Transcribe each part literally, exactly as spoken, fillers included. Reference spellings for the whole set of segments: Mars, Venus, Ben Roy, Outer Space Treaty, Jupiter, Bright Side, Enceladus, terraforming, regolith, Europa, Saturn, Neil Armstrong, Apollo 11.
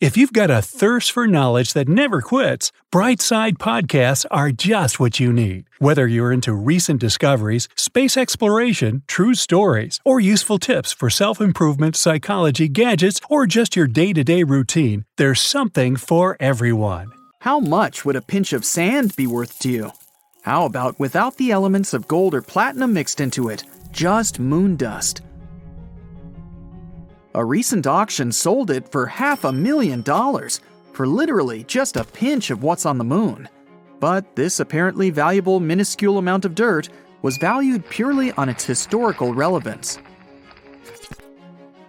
If you've got a thirst for knowledge that never quits, Bright Side podcasts are just what you need. Whether you're into recent discoveries, space exploration, true stories, or useful tips for self-improvement, psychology, gadgets, or just your day-to-day routine, there's something for everyone. How much would a pinch of sand be worth to you? How about without the elements of gold or platinum mixed into it, just moon dust? A recent auction sold it for half a million dollars, for literally just a pinch of what's on the moon. But this apparently valuable minuscule amount of dirt was valued purely on its historical relevance.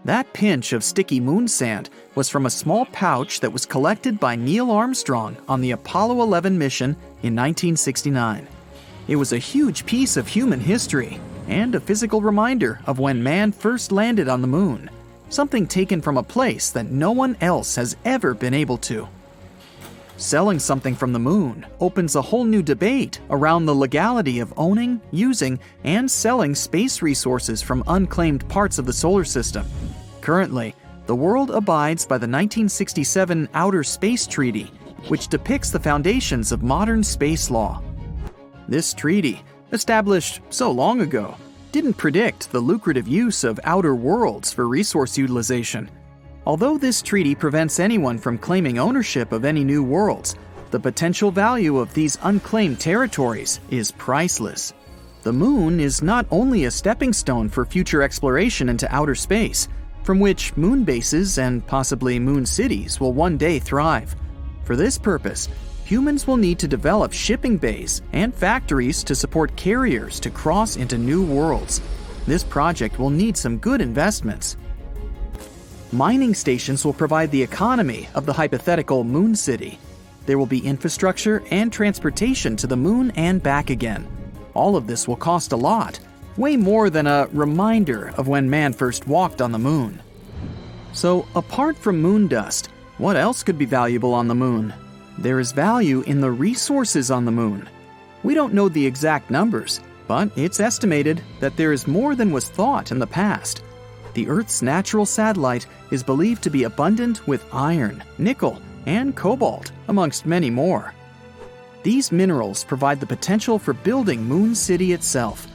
That pinch of sticky moon sand was from a small pouch that was collected by Neil Armstrong on the Apollo eleven mission in nineteen sixty-nine. It was a huge piece of human history and a physical reminder of when man first landed on the moon. Something taken from a place that no one else has ever been able to. Selling something from the moon opens a whole new debate around the legality of owning, using, and selling space resources from unclaimed parts of the solar system. Currently, the world abides by the nineteen sixty-seven Outer Space Treaty, which depicts the foundations of modern space law. This treaty, established so long ago, didn't predict the lucrative use of outer worlds for resource utilization. Although this treaty prevents anyone from claiming ownership of any new worlds, the potential value of these unclaimed territories is priceless. The moon is not only a stepping stone for future exploration into outer space, from which moon bases and possibly moon cities will one day thrive. For this purpose, humans will need to develop shipping bays and factories to support carriers to cross into new worlds. This project will need some good investments. Mining stations will provide the economy of the hypothetical moon city. There will be infrastructure and transportation to the moon and back again. All of this will cost a lot, way more than a reminder of when man first walked on the moon. So, apart from moon dust, what else could be valuable on the moon? There is value in the resources on the moon. We don't know the exact numbers, but it's estimated that there is more than was thought in the past. The Earth's natural satellite is believed to be abundant with iron, nickel, and cobalt, amongst many more. These minerals provide the potential for building Moon City itself.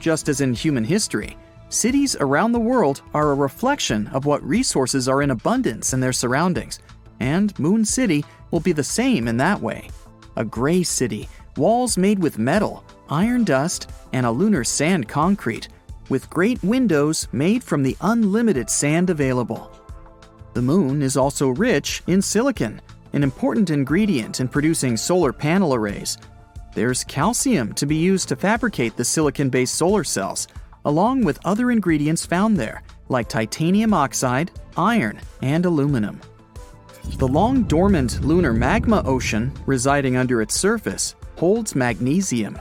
Just as in human history, cities around the world are a reflection of what resources are in abundance in their surroundings, and Moon City will be the same in that way. A gray city, walls made with metal, iron dust, and a lunar sand concrete, with great windows made from the unlimited sand available. The moon is also rich in silicon, an important ingredient in producing solar panel arrays. There's calcium to be used to fabricate the silicon-based solar cells, along with other ingredients found there, like titanium oxide, iron, and aluminum. The long dormant lunar magma ocean, residing under its surface, holds magnesium.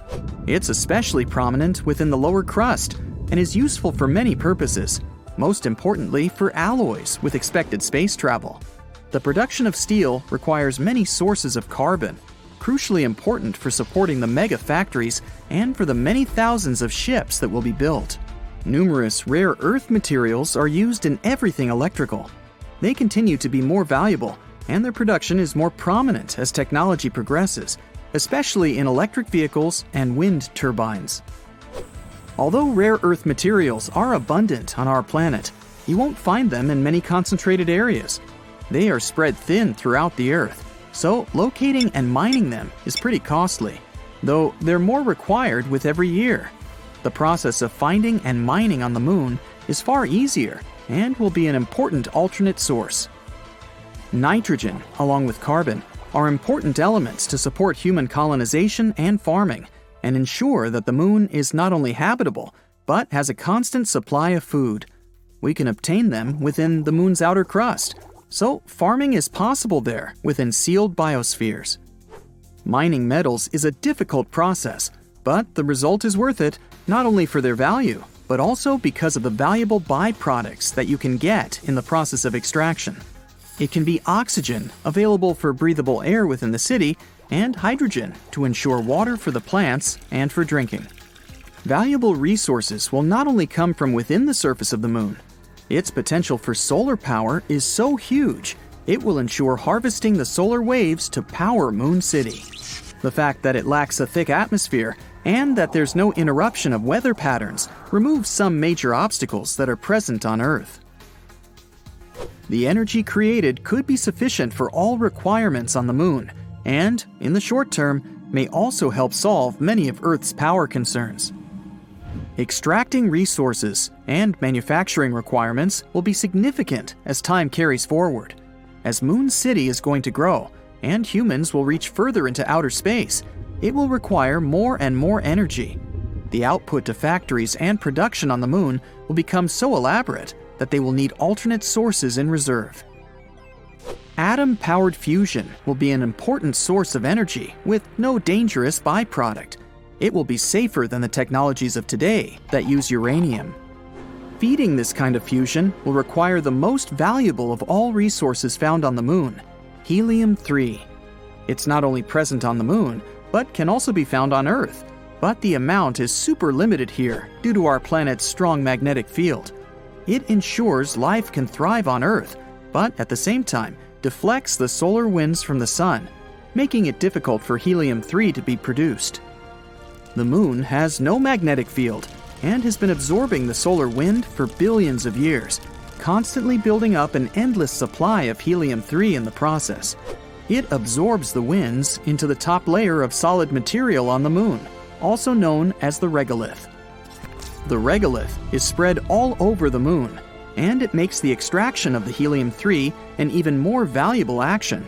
It's especially prominent within the lower crust and is useful for many purposes, most importantly for alloys with expected space travel. The production of steel requires many sources of carbon, crucially important for supporting the mega factories and for the many thousands of ships that will be built. Numerous rare earth materials are used in everything electrical. They continue to be more valuable, and their production is more prominent as technology progresses, especially in electric vehicles and wind turbines. Although rare earth materials are abundant on our planet, you won't find them in many concentrated areas. They are spread thin throughout the Earth, so locating and mining them is pretty costly, though they're more required with every year. The process of finding and mining on the moon is far easier and will be an important alternate source. Nitrogen, along with carbon, are important elements to support human colonization and farming, and ensure that the moon is not only habitable, but has a constant supply of food. We can obtain them within the moon's outer crust, So farming is possible there within sealed biospheres. Mining metals is a difficult process, but the result is worth it, not only for their value, but also because of the valuable byproducts that you can get in the process of extraction. It can be oxygen, available for breathable air within the city, and hydrogen to ensure water for the plants and for drinking. Valuable resources will not only come from within the surface of the moon. Its potential for solar power is so huge, it will ensure harvesting the solar waves to power Moon City. The fact that it lacks a thick atmosphere and that there's no interruption of weather patterns removes some major obstacles that are present on Earth. The energy created could be sufficient for all requirements on the moon, and, in the short term, may also help solve many of Earth's power concerns. Extracting resources and manufacturing requirements will be significant as time carries forward. As Moon City is going to grow, and humans will reach further into outer space, it will require more and more energy. The output to factories and production on the moon will become so elaborate that they will need alternate sources in reserve. Atom-powered fusion will be an important source of energy with no dangerous byproduct. It will be safer than the technologies of today that use uranium. Feeding this kind of fusion will require the most valuable of all resources found on the moon, helium three. It's not only present on the moon, but can also be found on Earth. But the amount is super limited here due to our planet's strong magnetic field. It ensures life can thrive on Earth, but at the same time, deflects the solar winds from the sun, making it difficult for helium three to be produced. The moon has no magnetic field and has been absorbing the solar wind for billions of years, constantly building up an endless supply of helium three in the process. It absorbs the winds into the top layer of solid material on the moon, also known as the regolith. The regolith is spread all over the moon, and it makes the extraction of the helium three an even more valuable action.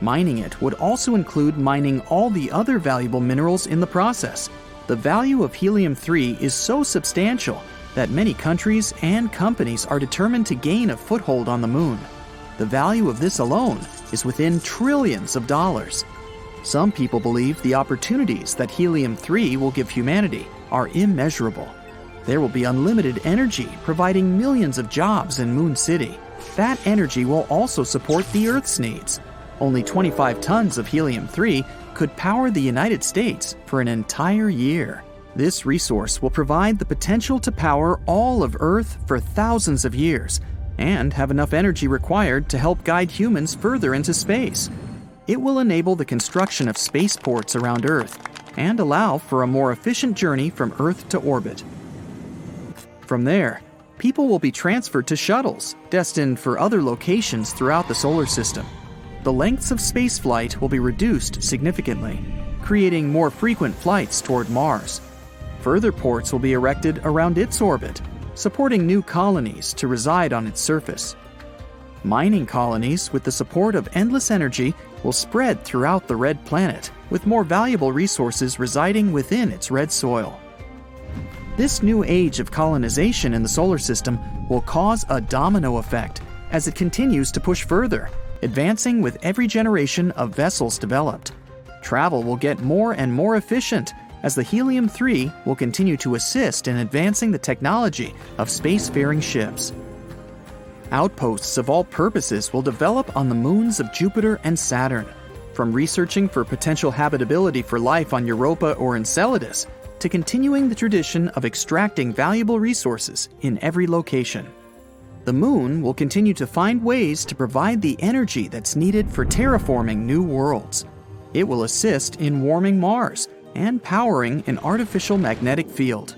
Mining it would also include mining all the other valuable minerals in the process. The value of helium three is so substantial that many countries and companies are determined to gain a foothold on the moon. The value of this alone is within trillions of dollars. Some people believe the opportunities that helium three will give humanity are immeasurable. There will be unlimited energy providing millions of jobs in Moon City. That energy will also support the Earth's needs. Only twenty-five tons of helium three could power the United States for an entire year. This resource will provide the potential to power all of Earth for thousands of years and have enough energy required to help guide humans further into space. It will enable the construction of spaceports around Earth and allow for a more efficient journey from Earth to orbit. From there, people will be transferred to shuttles destined for other locations throughout the solar system. The lengths of spaceflight will be reduced significantly, creating more frequent flights toward Mars. Further ports will be erected around its orbit, supporting new colonies to reside on its surface. Mining colonies with the support of endless energy will spread throughout the red planet, with more valuable resources residing within its red soil. This new age of colonization in the solar system will cause a domino effect as it continues to push further, advancing with every generation of vessels developed. Travel will get more and more efficient as the helium three will continue to assist in advancing the technology of spacefaring ships. Outposts of all purposes will develop on the moons of Jupiter and Saturn, from researching for potential habitability for life on Europa or Enceladus, to continuing the tradition of extracting valuable resources in every location. The moon will continue to find ways to provide the energy that's needed for terraforming new worlds. It will assist in warming Mars and powering an artificial magnetic field.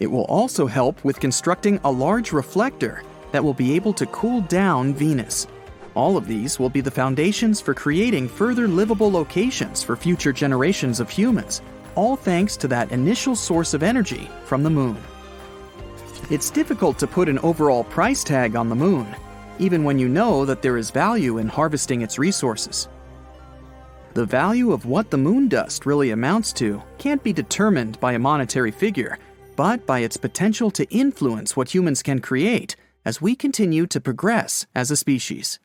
It will also help with constructing a large reflector that will be able to cool down Venus. All of these will be the foundations for creating further livable locations for future generations of humans, all thanks to that initial source of energy from the moon. It's difficult to put an overall price tag on the moon, even when you know that there is value in harvesting its resources. The value of what the moon dust really amounts to can't be determined by a monetary figure, but by its potential to influence what humans can create, as we continue to progress as a species.